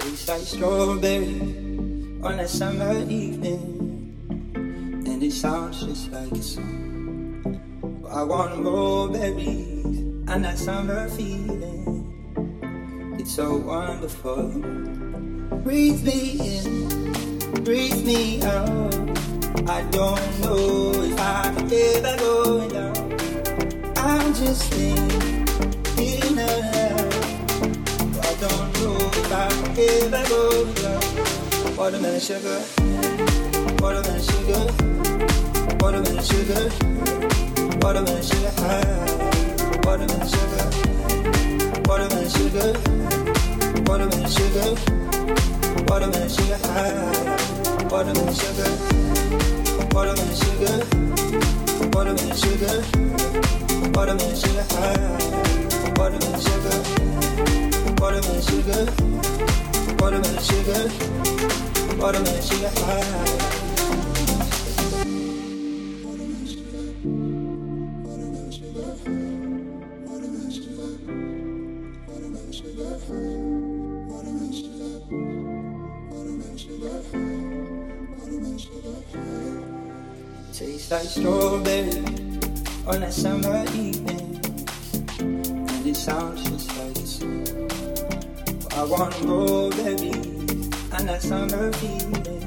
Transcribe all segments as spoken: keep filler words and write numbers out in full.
tastes like strawberries on a summer evening, and it sounds just like a song. But I want more berries and that summer feeling. It's so wonderful. Breathe me in, breathe me out. I don't know if I could ever go down. I'm just in, in a I don't know if I can ever go without watermelon sugar, watermelon sugar, watermelon sugar, watermelon sugar, watermelon sugar, watermelon sugar, watermelon sugar, watermelon sugar, watermelon sugar, watermelon sugar, watermelon sugar, watermelon sugar, watermelon sugar. Watermelon sugar, watermelon sugar, watermelon sugar high. Tastes like strawberry on a summer evening, and it sounds just like a song. I want to roll berries and that summer feeling.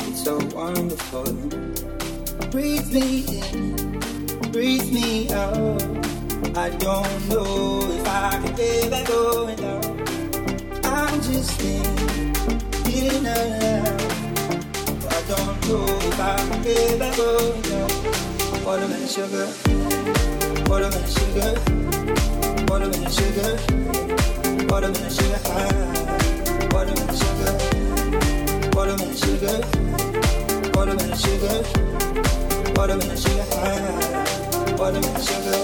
It's so wonderful. Breathe me in, breathe me out. I don't know if I could ever go without. I'm just in, in and out. I don't know if I could ever go without. Watermelon sugar, watermelon sugar, watermelon sugar. Watermelon sugar high, watermelon sugar, watermelon sugar, watermelon sugar, watermelon sugar high, watermelon sugar,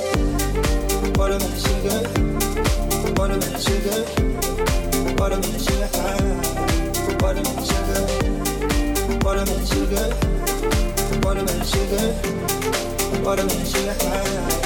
watermelon sugar, watermelon sugar, watermelon sugar high, watermelon sugar, watermelon sugar, watermelon sugar, watermelon sugar high.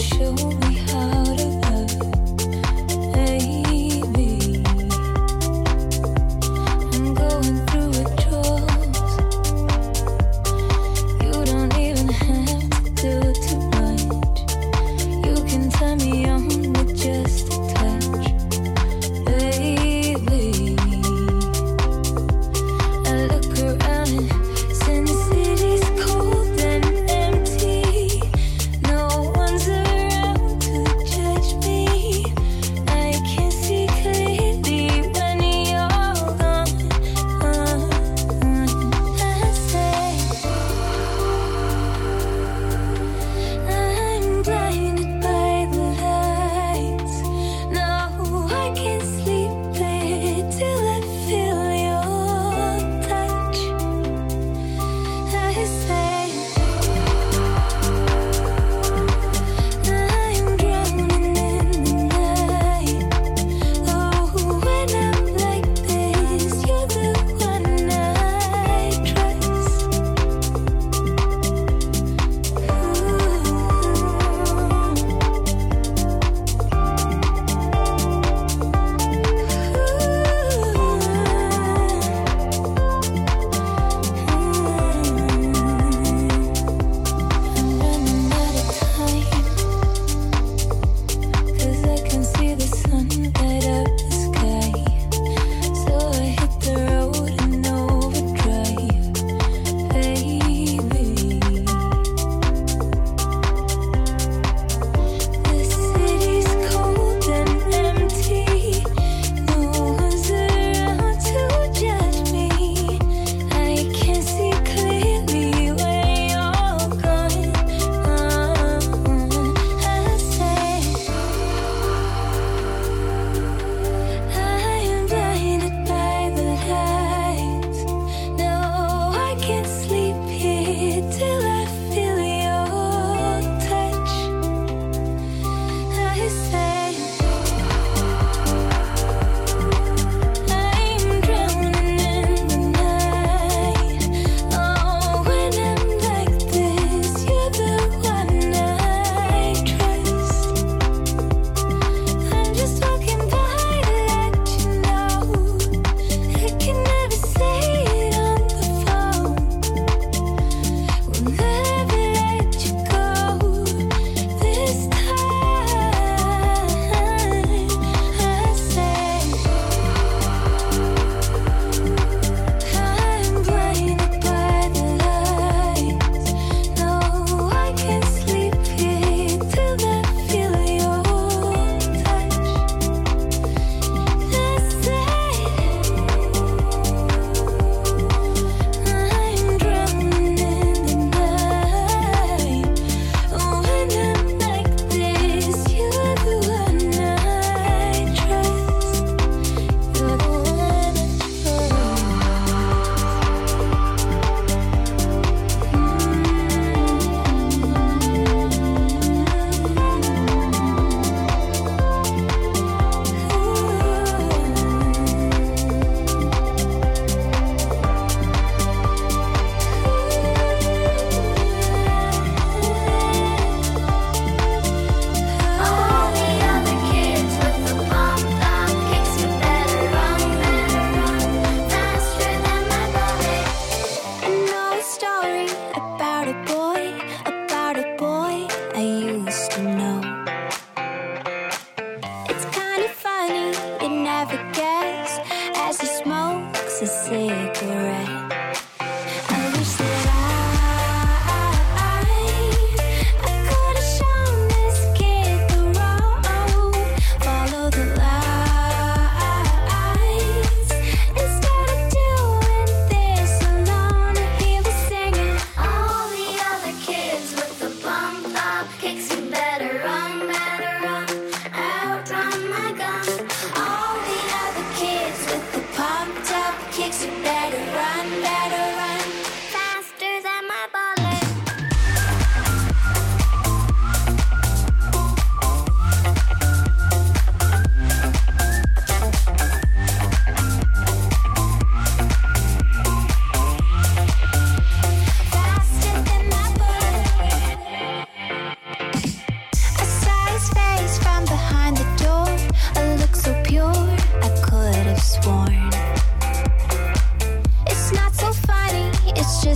Show me how to love, baby.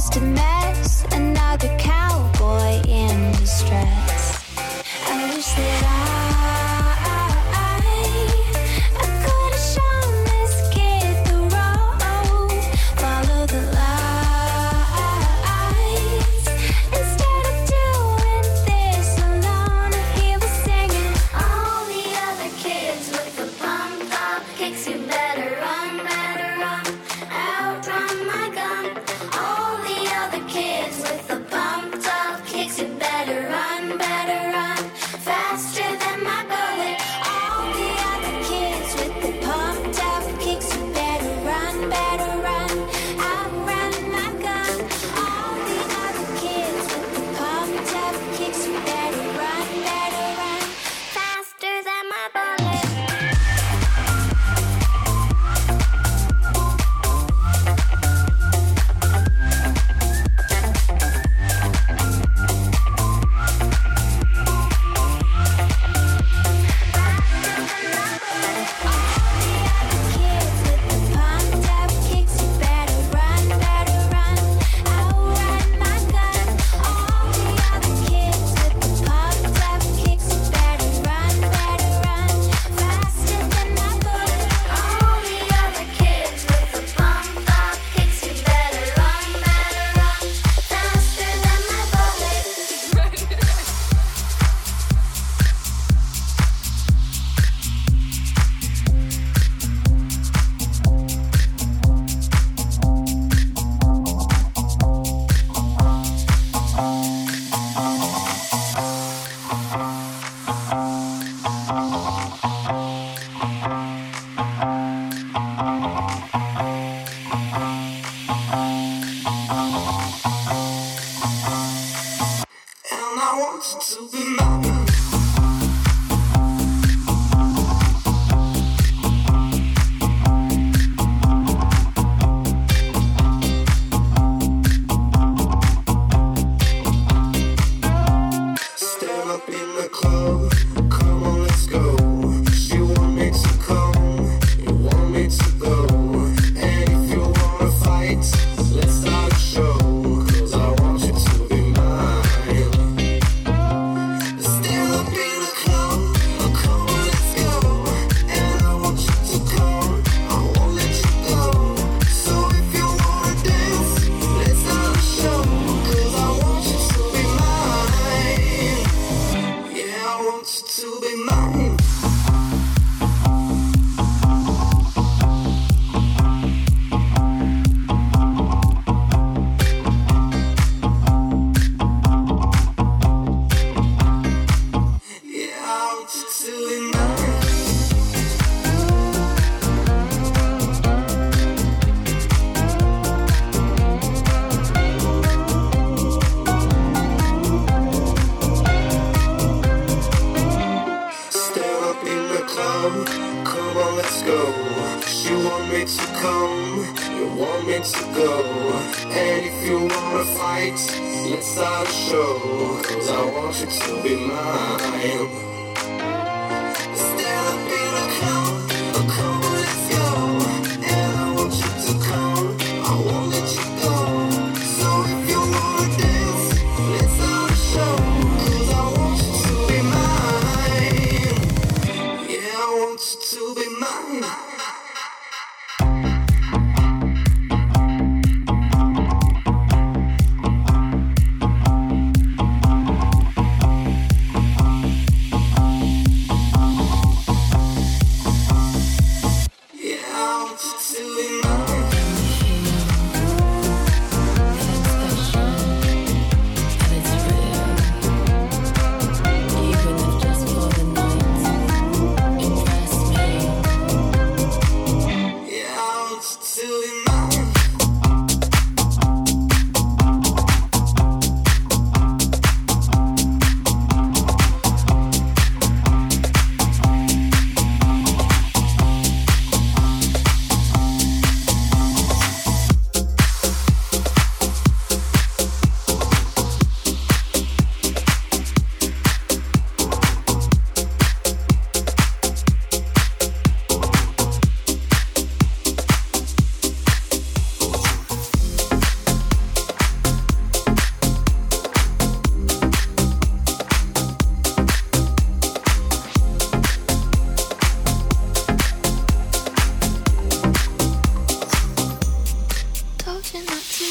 just a mess, another cowboy in distress. I wish that I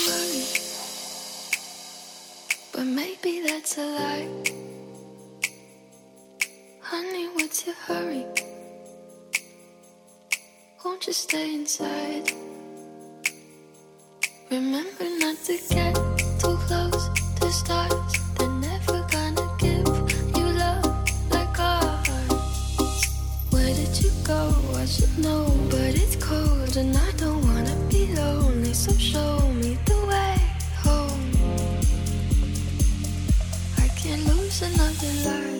work, but maybe that's a lie. Honey, what's your hurry? Won't you stay inside? Remember not to get too close to stars. They're never gonna give you love like ours. Where did you go? I should know, but it's cold and I don't wanna be lonely. So show me the way home. I can't lose another life.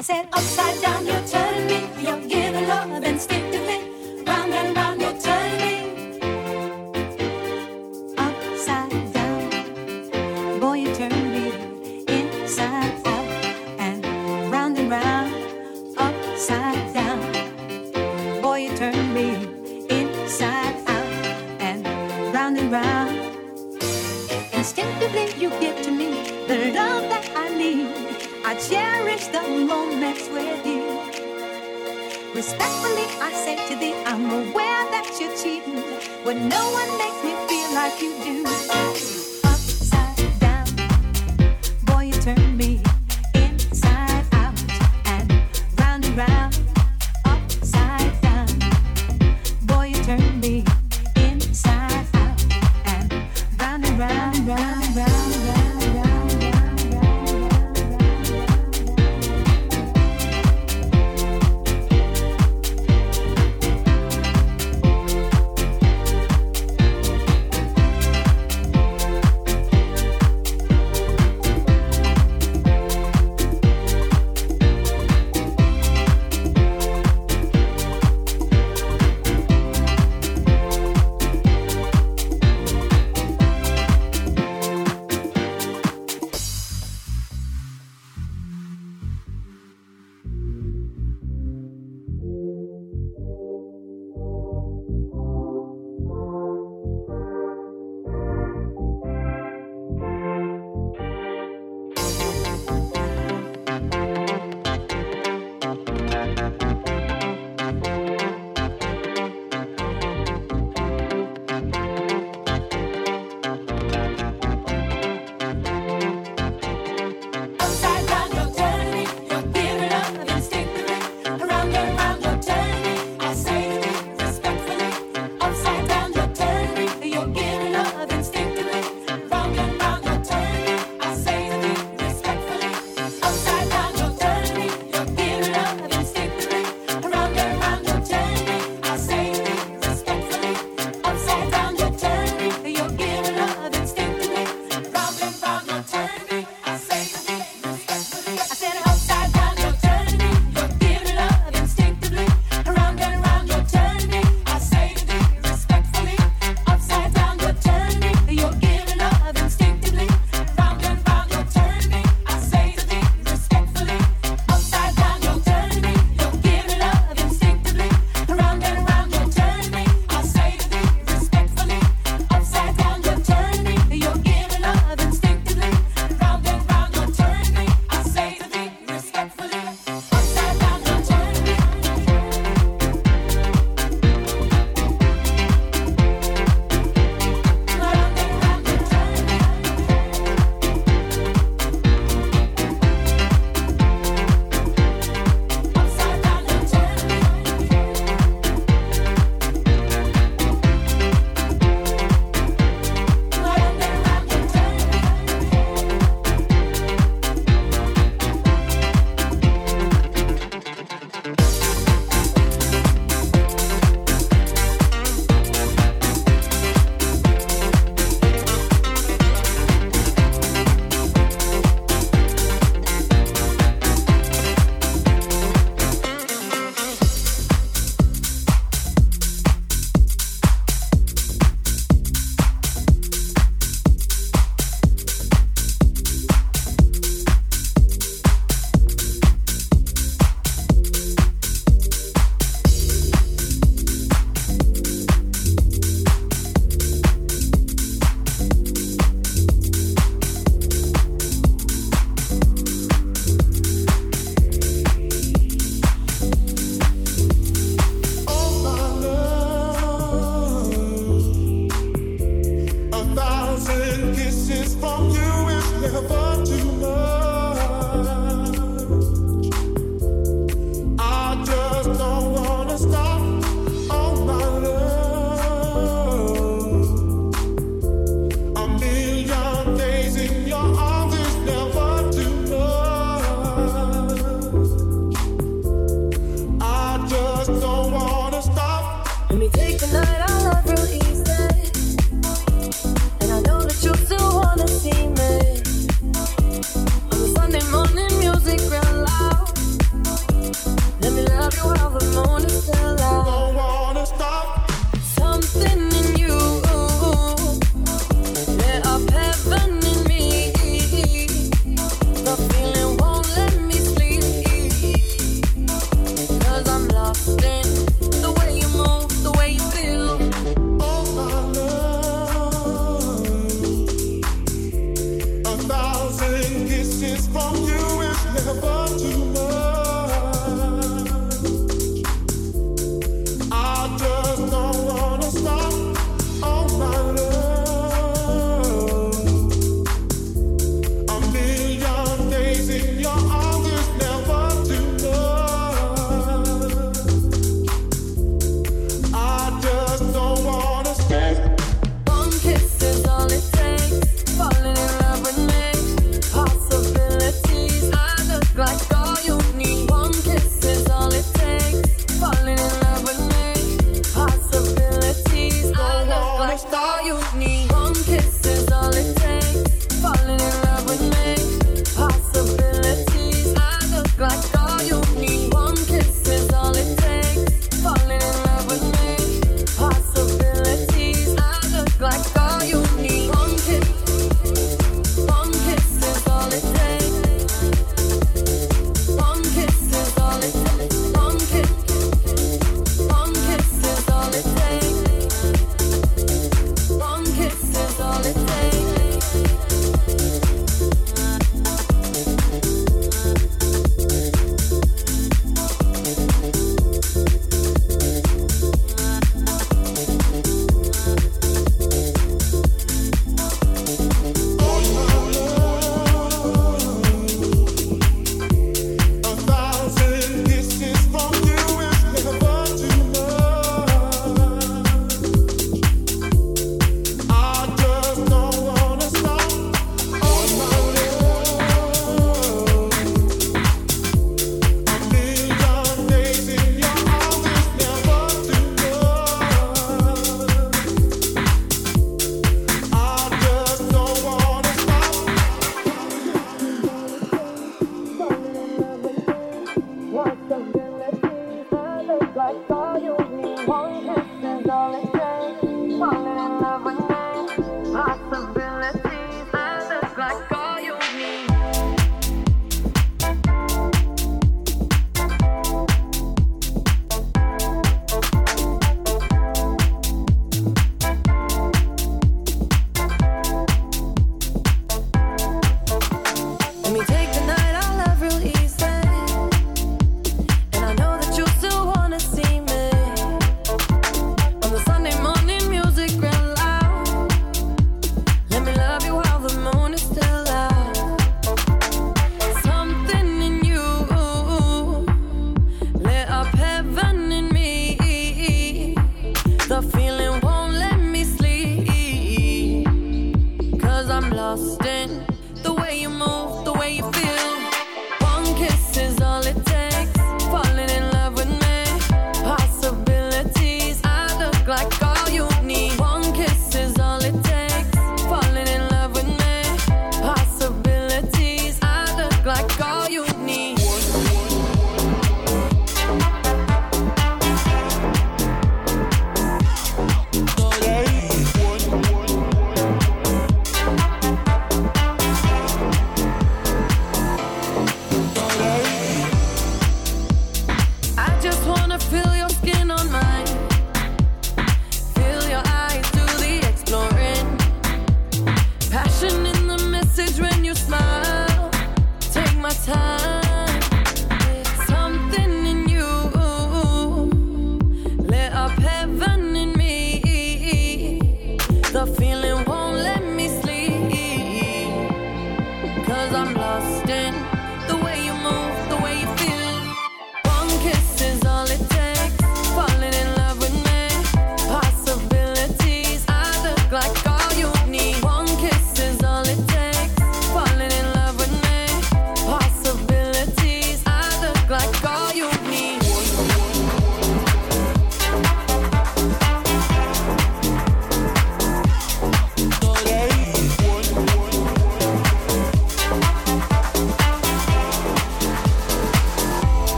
I said, upside down, you're turning me. You're giving love instinctively. Round and round, you're turning me. Upside down, boy, you turn me inside out. And round and round, upside down, boy, you turn me inside out. And round and round, instinctively you give to me the love that I need. I cherish the moments with you. Respectfully, I say to thee, I'm aware that you're cheating, but no one makes me feel like you do. Upside down, boy, you turn me inside out and round and round. Upside down, boy, you turn me inside out and round and round and round and round and round.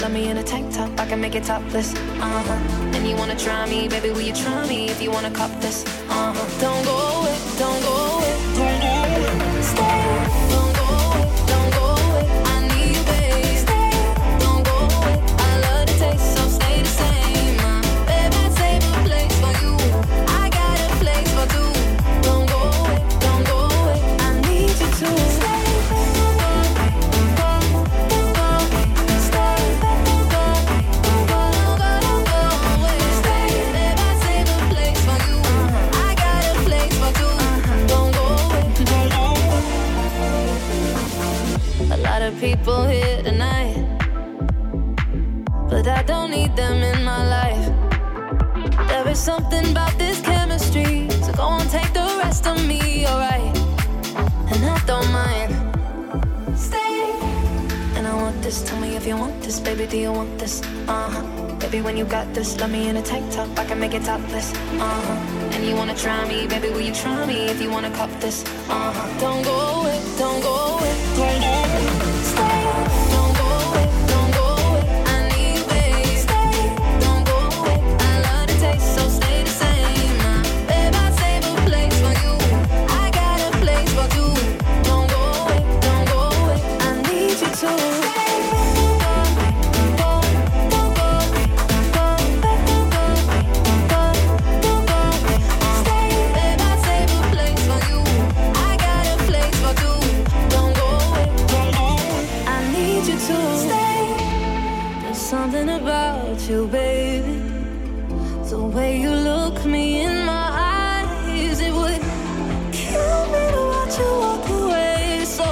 Let me in a tank top, I can make it topless, uh-huh. And you wanna try me, baby, will you try me if you wanna cop this, uh-huh. Don't go away, don't go away, don't go away, stay. Don't go away, don't go away, I need you, baby, stay. Don't go away, I love the taste, so stay the same, uh. Babe, I'd save a place for you, I got a place for two. Don't go away, don't go away, I need you to stay. Don't go away, don't go away. of people here tonight, but I don't need them in my life. There is something about this chemistry, so go and take the rest of me, alright? And I don't mind. Stay. And I want this, tell me if you want this. Baby, do you want this? Uh-huh. Baby, when you got this, love me in a tank top, I can make it topless, uh-huh. And you wanna try me, baby, will you try me if you wanna cop this, uh-huh. Don't go away, don't go away, don't go away, stay. Don't go away, don't go away, I need baby, stay. Don't go away, I love the taste, so stay the same, nah. Babe, I save a place for you, I got a place for two. Don't go away, don't go away, I need you too. Something about you, baby, the way you look me in my eyes, it would kill me to watch you walk away, so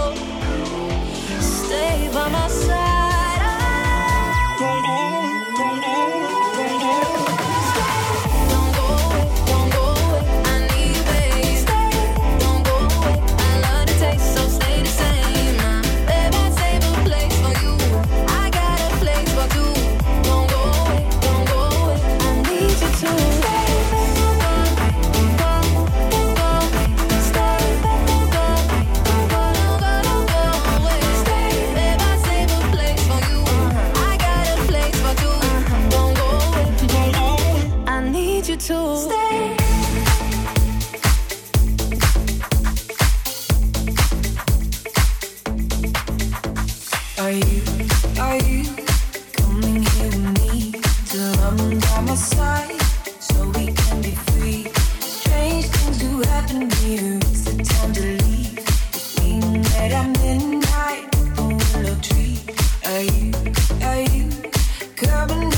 stay by my side. To stay. Are you, are you coming here with me till I'm by my side, so we can be free? Strange things do happen here. It's the time to leave. If we met at midnight on Willow Tree. Are you, are you coming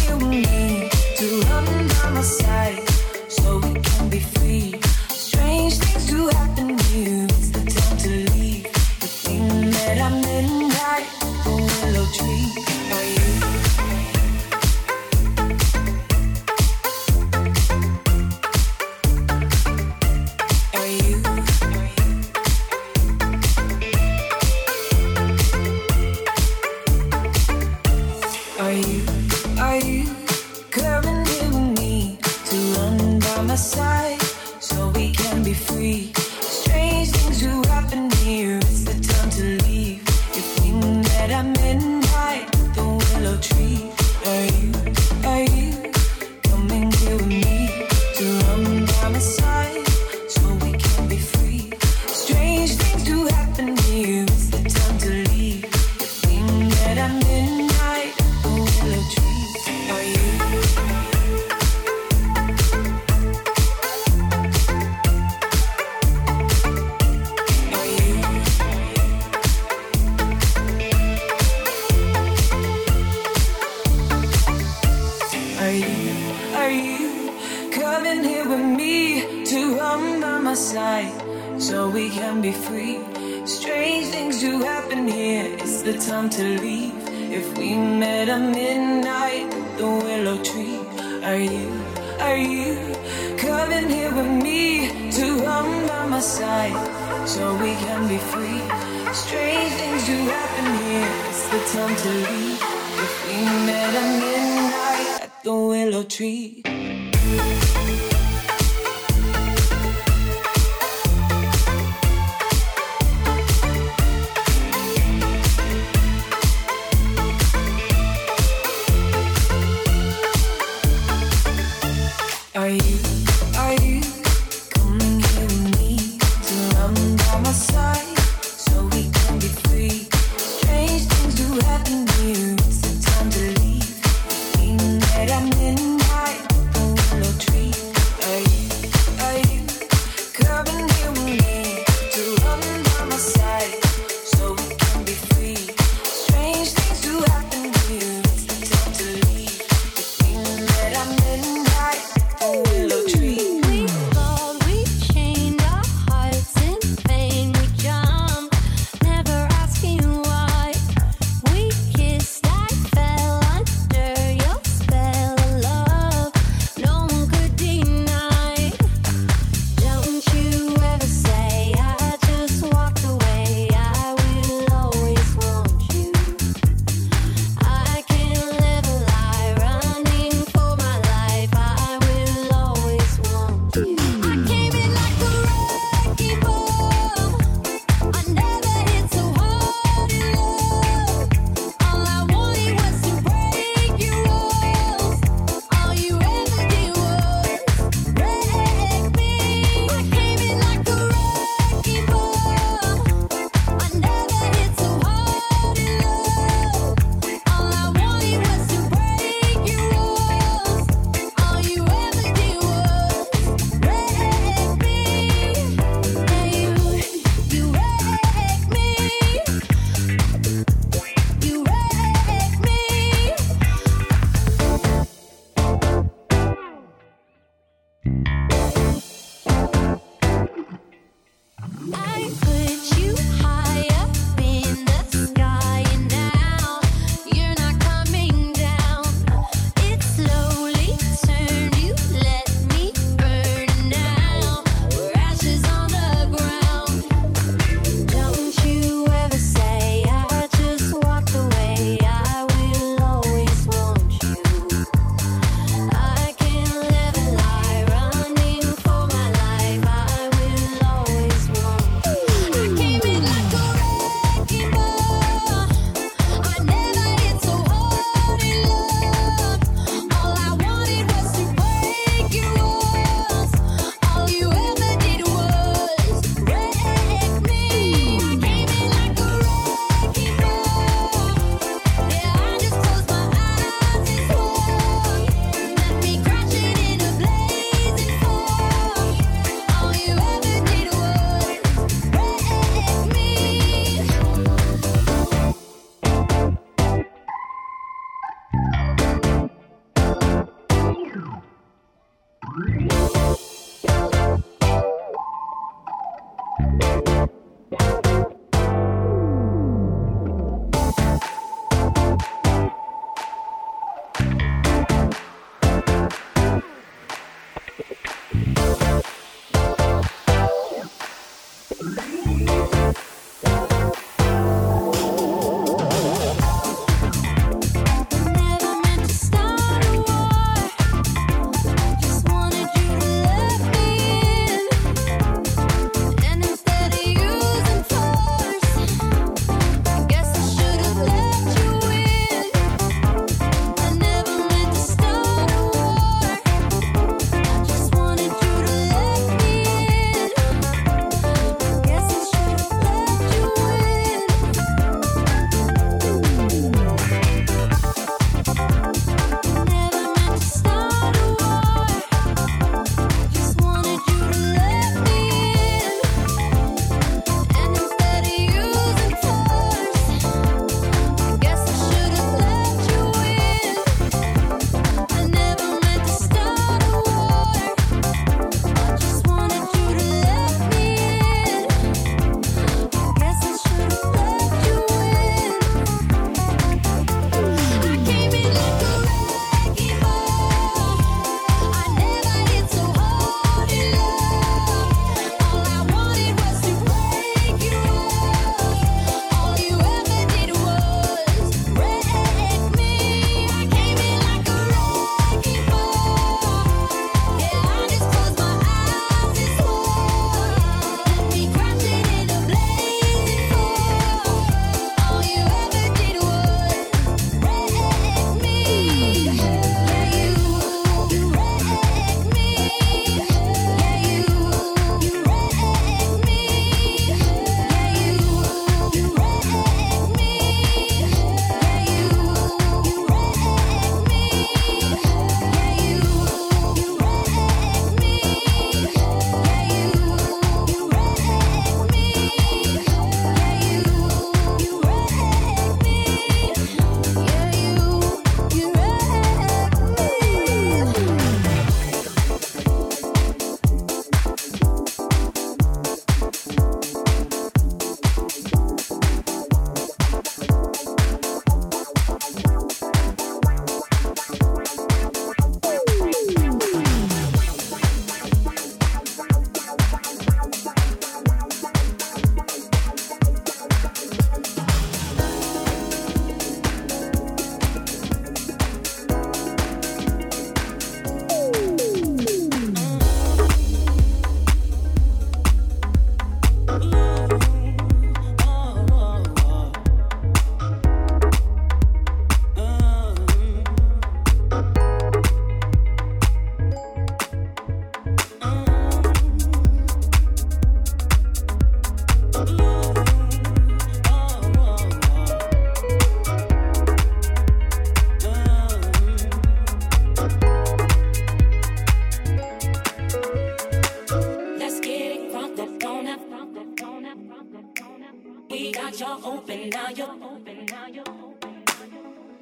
here with me till I'm by my side?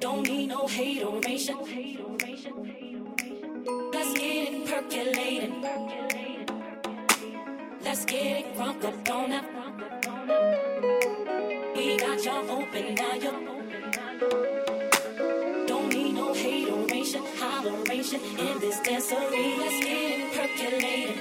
Don't need no hateration. Let's get it percolating. Let's get it crunk up on up. We got y'all open now, y'all. Don't need no hateration, holleration in this dancery. Let's get it percolating.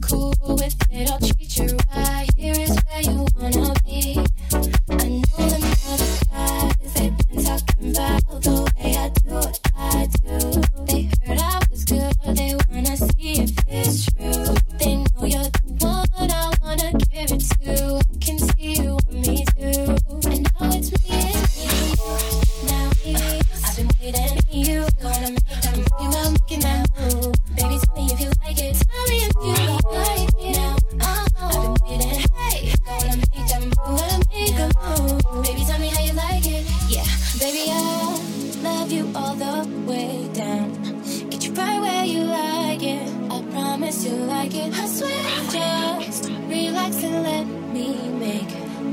Cool with it, I'll treat you right. Here is where you wanna be. I know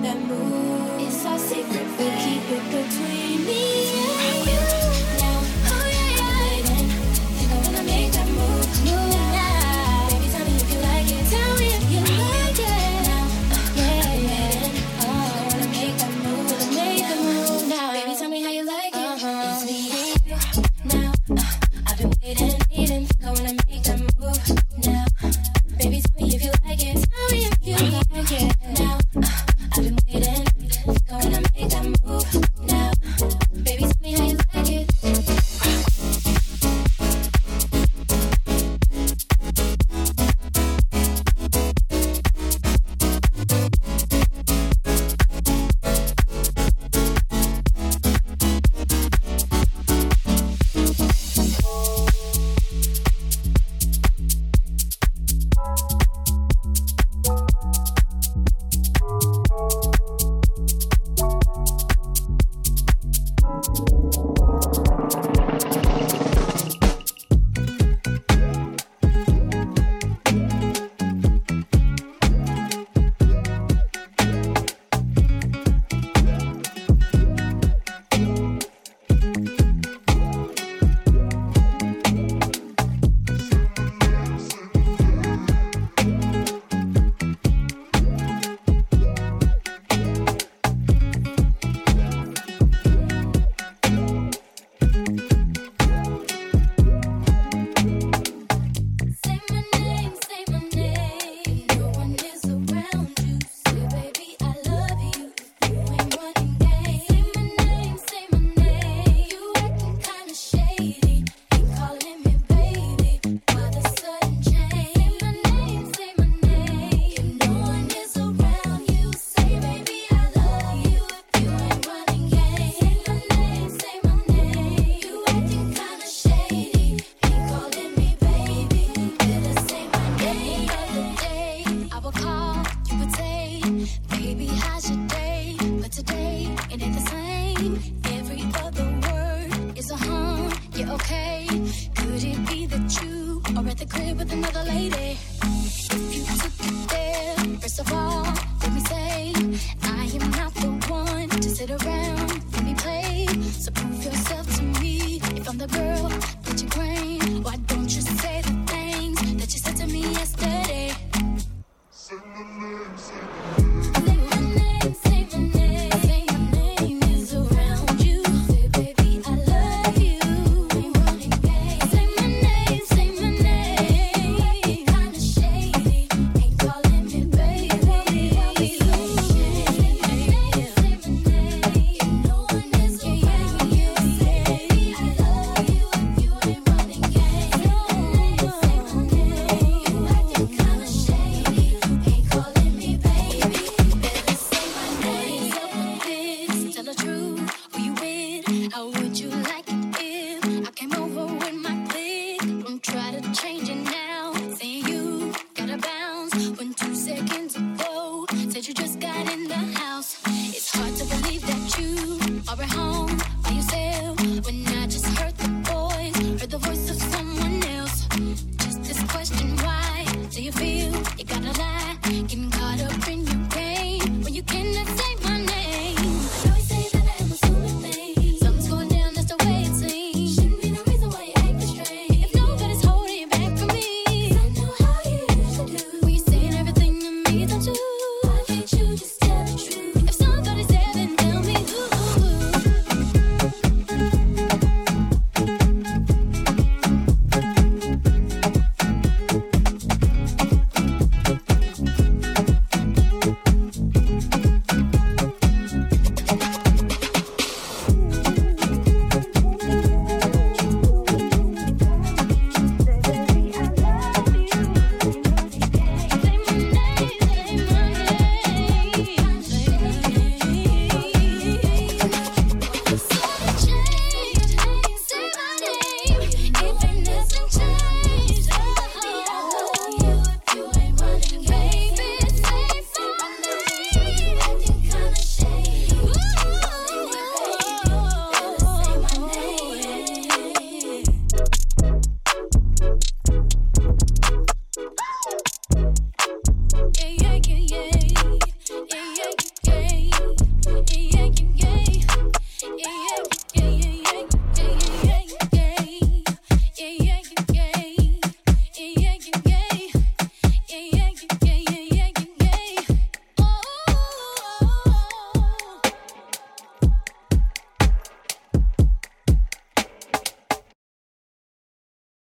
that move. It's our secret.